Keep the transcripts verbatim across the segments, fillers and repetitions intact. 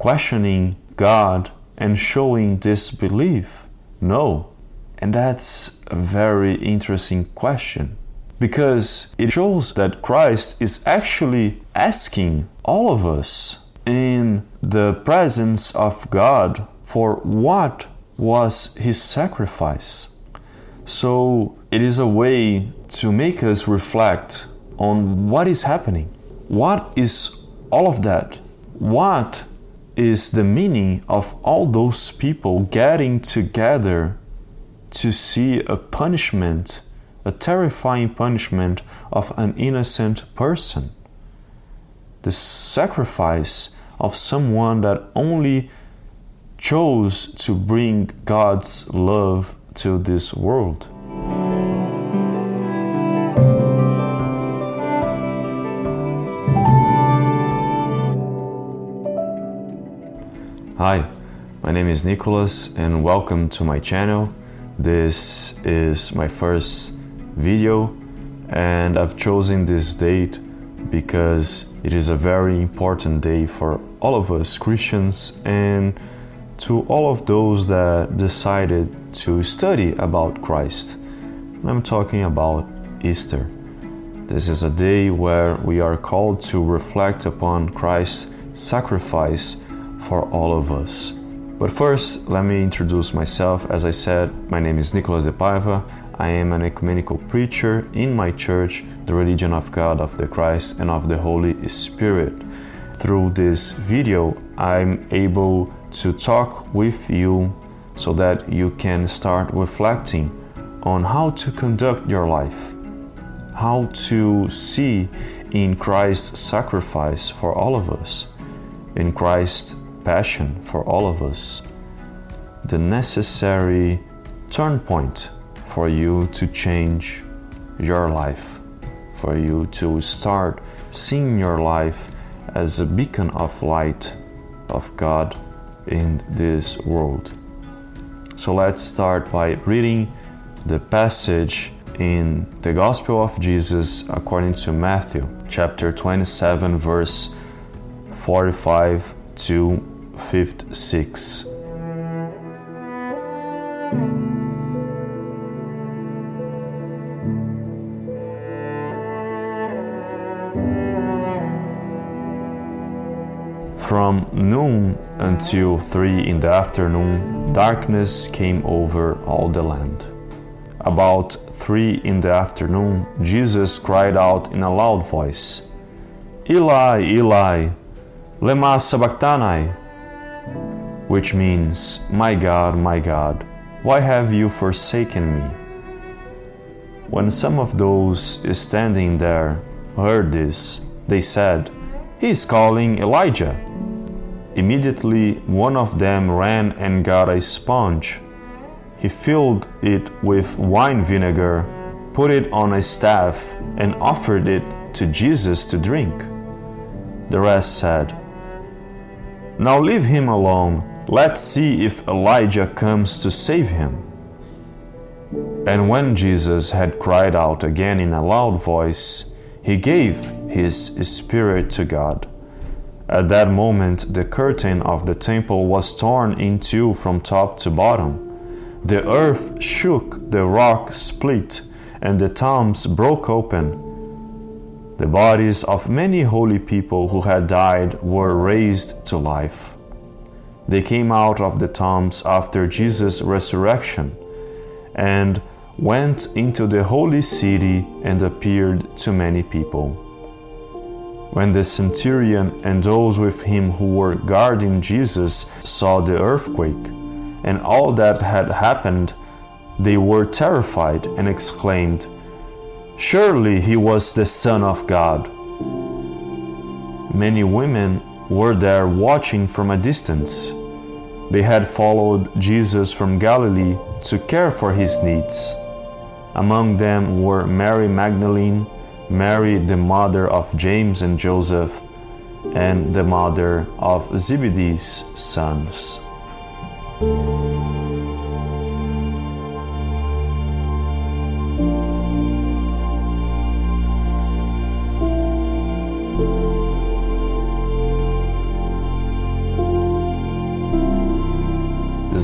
questioning God and showing disbelief? No. And that's a very interesting question, because it shows that Christ is actually asking all of us in the presence of God for what was his sacrifice. So it is a way to make us reflect on what is happening. What is all of that? What is the meaning of all those people getting together to see a punishment, a terrifying punishment of an innocent person? The sacrifice of someone that only chose to bring God's love to this world. Hi, my name is Nicholas and welcome to my channel. This is my first video and I've chosen this date because it is a very important day for all of us Christians and to all of those that decided to study about Christ. I'm talking about Easter. This is a day where we are called to reflect upon Christ's sacrifice for all of us. But first, let me introduce myself. As I said, my name is Nicholas De Paiva. I am an ecumenical preacher in my church, the Religion of God, of the Christ, and of the Holy Spirit. Through this video, I'm able to talk with you so that you can start reflecting on how to conduct your life, how to see in Christ's sacrifice for all of us, in Christ's passion for all of us, the necessary turn point for you to change your life, for you to start seeing your life as a beacon of light of God in this world. So let's start by reading the passage in the Gospel of Jesus according to Matthew, chapter twenty-seven, verse forty-five to fifty-six. From noon until three in the afternoon, darkness came over all the land. About three in the afternoon, Jesus cried out in a loud voice, "Eli, Eli, lema sabachthani," which means, "My God, my God, why have you forsaken me?" When some of those standing there heard this, they said, "He is calling Elijah." Immediately one of them ran and got a sponge. He filled it with wine vinegar, put it on a staff, and offered it to Jesus to drink. The rest said, "Now leave him alone. Let's see if Elijah comes to save him." And when Jesus had cried out again in a loud voice, he gave his spirit to God. At that moment, the curtain of the temple was torn in two from top to bottom. The earth shook, the rock split, and the tombs broke open. The bodies of many holy people who had died were raised to life. They came out of the tombs after Jesus' resurrection and went into the holy city and appeared to many people. When the centurion and those with him who were guarding Jesus saw the earthquake and all that had happened, they were terrified and exclaimed, "Surely he was the Son of God." Many women were there watching from a distance. They had followed Jesus from Galilee to care for his needs. Among them were Mary Magdalene, Mary, the mother of James and Joseph, and the mother of Zebedee's sons.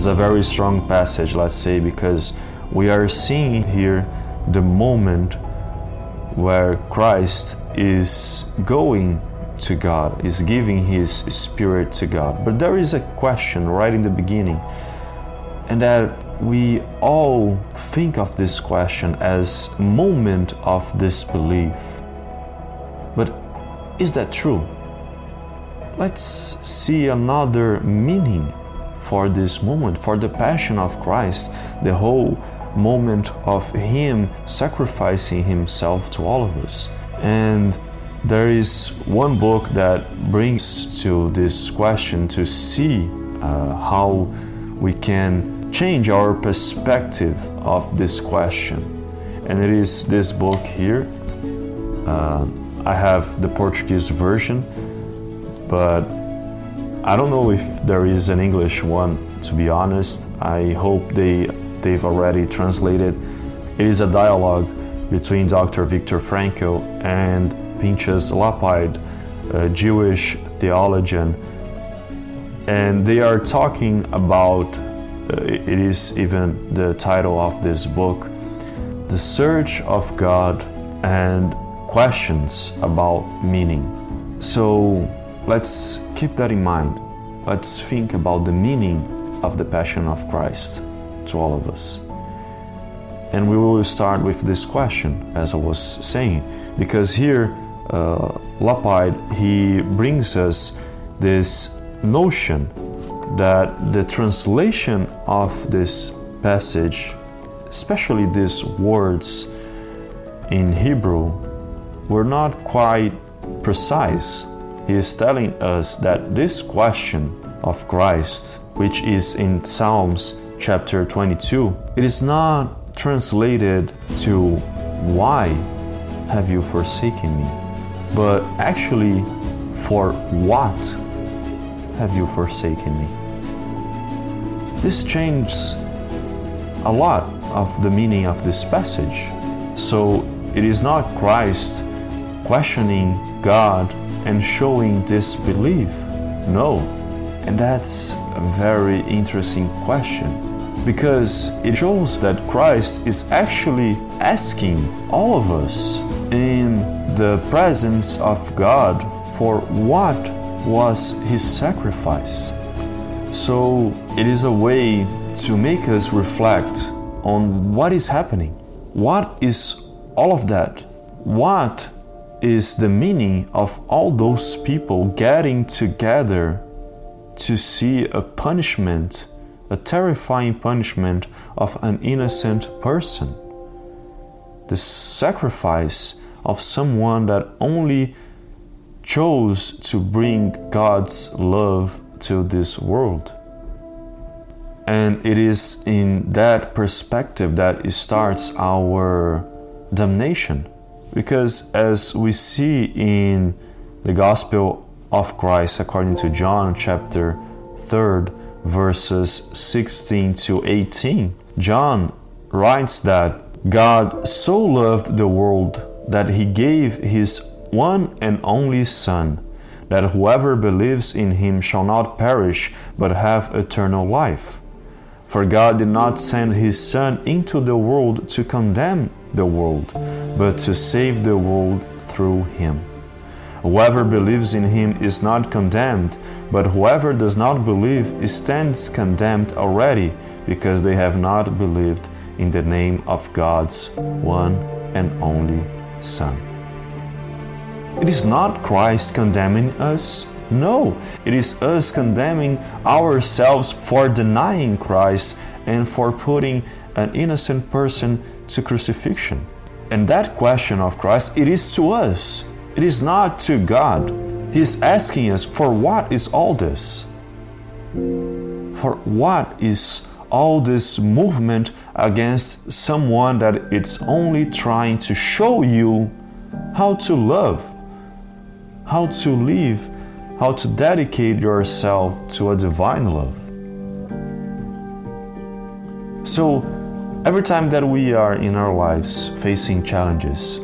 is a very strong passage, let's say, because we are seeing here the moment where Christ is going to God, is giving his spirit to God. But there is a question right in the beginning, and that we all think of this question as moment of disbelief. But is that true? Let's see another meaning for this moment, for the passion of Christ, the whole moment of him sacrificing himself to all of us. And there is one book that brings to this question to see uh, how we can change our perspective of this question. And it is this book here. Uh, I have the Portuguese version, but I don't know if there is an English one, to be honest. I hope they, they've already translated. It is a dialogue between Doctor Victor Frankl and Pinchas Lapide, a Jewish theologian. And they are talking about, uh, it is even the title of this book, The Search of God and Questions About Meaning. So let's keep that in mind. Let's think about the meaning of the Passion of Christ to all of us. And we will start with this question, as I was saying, because here uh, Lapide, he brings us this notion that the translation of this passage, especially these words in Hebrew, were not quite precise. He is telling us that this question of Christ, which is in Psalms chapter twenty-two, it is not translated to "Why have you forsaken me?" but actually, "For what have you forsaken me?" This changes a lot of the meaning of this passage. So it is not Christ questioning God and showing disbelief. No. And that's a very interesting question, because it shows that Christ is actually asking all of us in the presence of God for what was his sacrifice. So it is a way to make us reflect on what is happening. What is all of that? What is the meaning of all those people getting together to see a punishment, a terrifying punishment of an innocent person? The sacrifice of someone that only chose to bring God's love to this world. And it is in that perspective that it starts our damnation. Because as we see in the Gospel of Christ, according to John chapter three, verses sixteen to eighteen, John writes that God so loved the world that he gave his one and only Son, that whoever believes in him shall not perish, but have eternal life. For God did not send his Son into the world to condemn the world, but to save the world through him. Whoever believes in him is not condemned, but whoever does not believe stands condemned already, because they have not believed in the name of God's one and only Son. It is not Christ condemning us. No, it is us condemning ourselves for denying Christ and for putting an innocent person to crucifixion. And that question of Christ, it is to us. It is not to God. He is asking us, for what is all this? For what is all this movement against someone that it's only trying to show you how to love, how to live, how to dedicate yourself to a divine love? So, every time that we are in our lives facing challenges,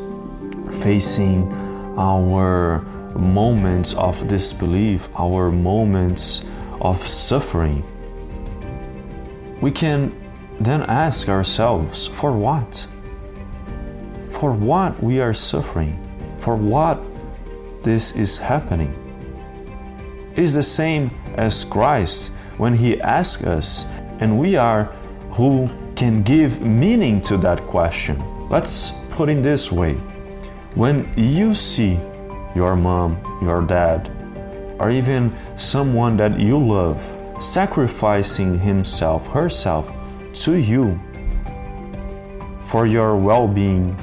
facing our moments of disbelief, our moments of suffering, We can then ask ourselves, for what? For what we are suffering? For what this is happening? It is the same as Christ when He asks us, and we are who can give meaning to that question. Let's put it this way. When you see your mom, your dad, or even someone that you love sacrificing himself, herself to you for your well-being,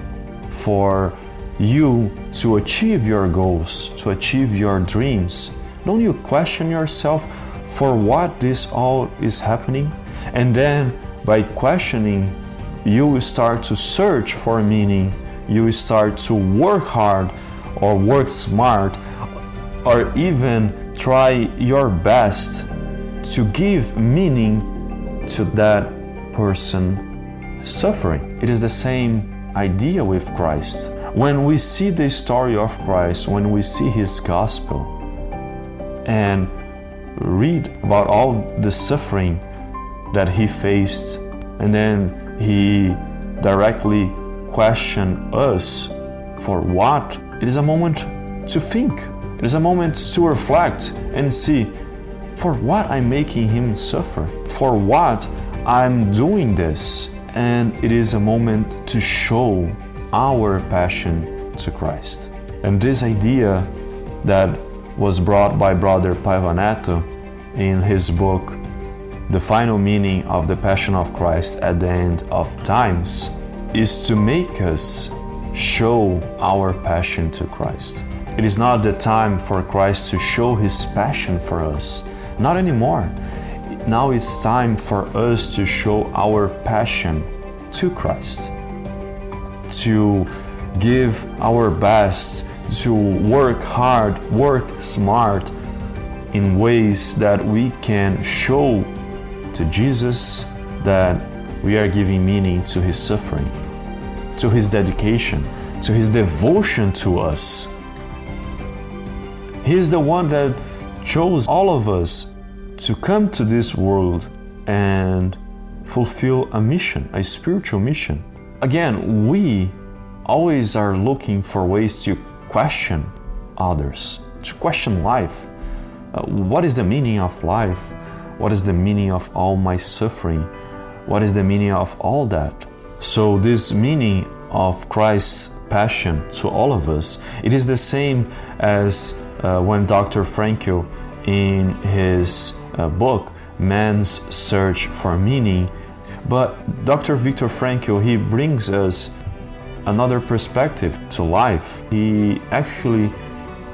for you to achieve your goals, to achieve your dreams, don't you question yourself for what this all is happening? And then by questioning, you start to search for meaning. You start to work hard or work smart, or even try your best to give meaning to that person suffering. It is the same idea with Christ. When we see the story of Christ, when we see His gospel and read about all the suffering that He faced, and then He directly questioned us for what, it is a moment to think. It is a moment to reflect and see, for what I'm making Him suffer? For what I'm doing this? And it is a moment to show our passion to Christ. And this idea that was brought by Brother Paiva Netto in his book, The Final Meaning of the Passion of Christ at the End of Times, is to make us show our passion to Christ. It is not the time for Christ to show His passion for us. Not anymore. Now it's time for us to show our passion to Christ. To give our best, to work hard, work smart in ways that we can show to Jesus that we are giving meaning to His suffering, to His dedication, to His devotion to us. He is the one that chose all of us to come to this world and fulfill a mission, a spiritual mission. Again, we always are looking for ways to question others, to question life. Uh, what is the meaning of life? What is the meaning of all my suffering? What is the meaning of all that? So this meaning of Christ's passion to all of us, it is the same as uh, when Doctor Frankl, in his uh, book, Man's Search for Meaning, but Doctor Victor Frankl, he brings us another perspective to life. He actually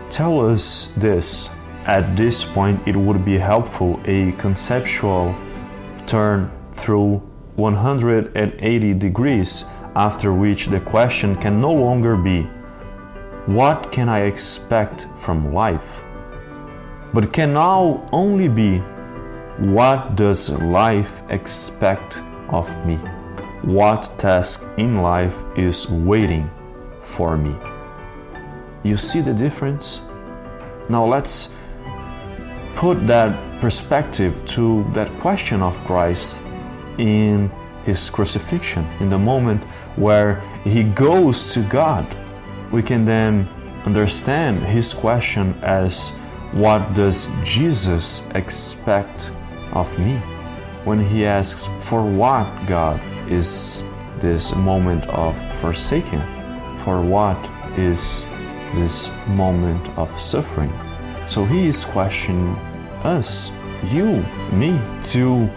tells us this. At this point, it would be helpful a conceptual turn through one hundred eighty degrees, after which the question can no longer be, what can I expect from life? But can now only be, what does life expect of me? What task in life is waiting for me? You see the difference? Now let's put that perspective to that question of Christ in His crucifixion, in the moment where He goes to God. We can then understand His question as, what does Jesus expect of me? When He asks, for what, God, is this moment of forsaking? For what is this moment of suffering? So He is questioning us, you, me, to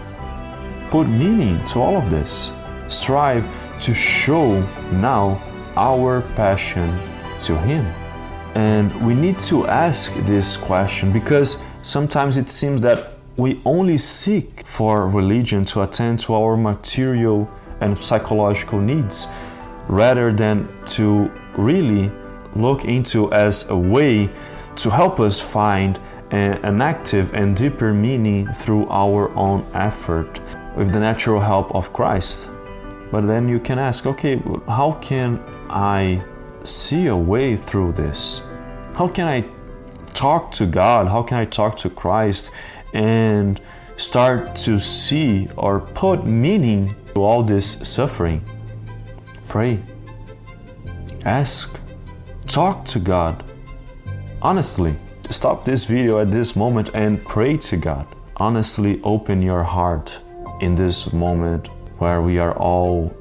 put meaning to all of this. Strive to show now our passion to Him. And we need to ask this question because sometimes it seems that we only seek for religion to attend to our material and psychological needs rather than to really look into as a way to help us find an active and deeper meaning through our own effort, with the natural help of Christ. But then you can ask, okay, how can I see a way through this? How can I talk to God? How can I talk to Christ and start to see or put meaning to all this suffering. Pray. Ask. Talk to God. Honestly, stop this video at this moment and pray to God. Honestly, open your heart in this moment where we are all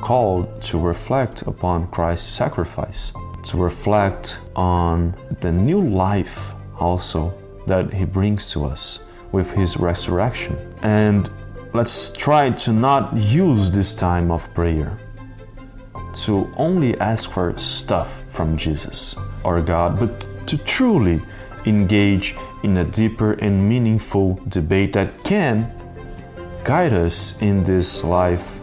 called to reflect upon Christ's sacrifice, to reflect on the new life also that He brings to us with His resurrection. And let's try to not use this time of prayer to only ask for stuff from Jesus or God, but to truly engage in a deeper and meaningful debate that can guide us in this life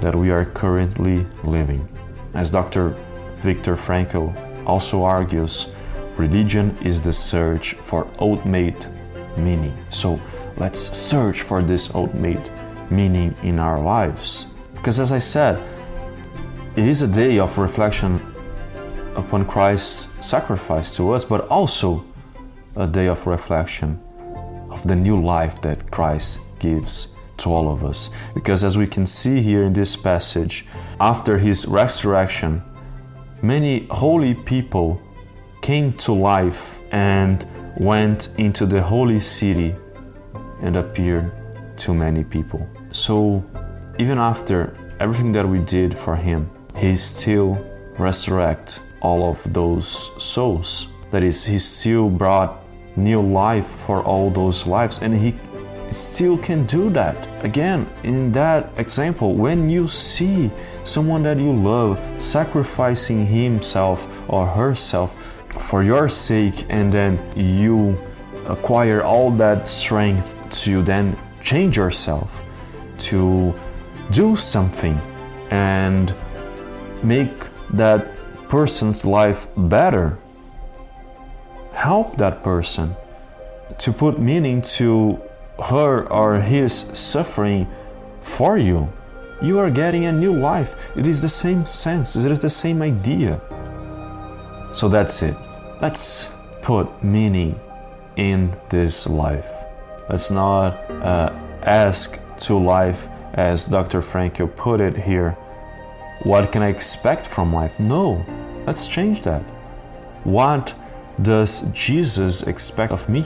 that we are currently living. As Doctor Victor Frankl also argues, religion is the search for ultimate meaning. So let's search for this ultimate meaning in our lives. Because as I said, it is a day of reflection upon Christ's sacrifice to us, but also a day of reflection of the new life that Christ gives to all of us. Because as we can see here in this passage, after His resurrection, many holy people came to life and went into the holy city and appeared to many people. So even after everything that we did for Him, He still resurrected all of those souls. That is, He still brought new life for all those lives, and He still can do that. Again, in that example, when you see someone that you love sacrificing himself or herself for your sake, and then you acquire all that strength to then change yourself, to do something and make that person's life better, help that person to put meaning to her or his suffering for you, you are getting a new life. It is the same sense, it is the same idea. So that's it. Let's put meaning in this life. Let's not uh, ask to life, as Doctor Frankl put it here, what can I expect from life? No, let's change that. What does Jesus expect of me?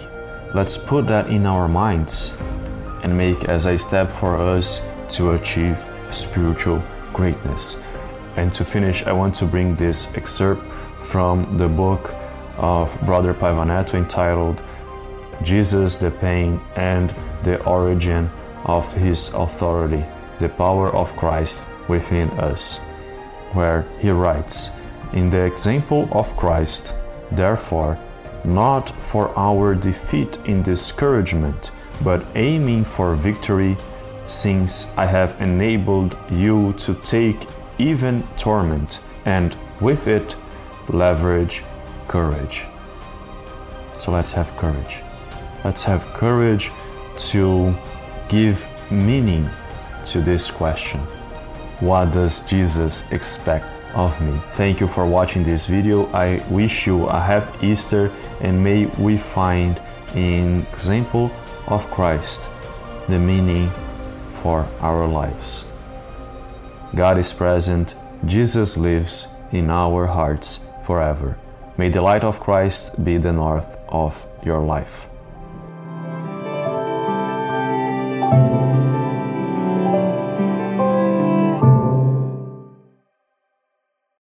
Let's put that in our minds and make as a step for us to achieve spiritual greatness. And to finish, I want to bring this excerpt from the book of Brother Paiva Netto entitled Jesus, the Pain and the Origin of His Authority, the Power of Christ Within Us, where he writes, in the example of Christ, therefore, not for our defeat in discouragement, but aiming for victory, since I have enabled you to take even torment, and with it, leverage courage. So let's have courage. Let's have courage to give meaning to this question. What does Jesus expect of me? Thank you for watching this video. I wish you a happy Easter, and may we find in the example of Christ the meaning for our lives. God is present. Jesus lives in our hearts forever. May the light of Christ be the north of your life.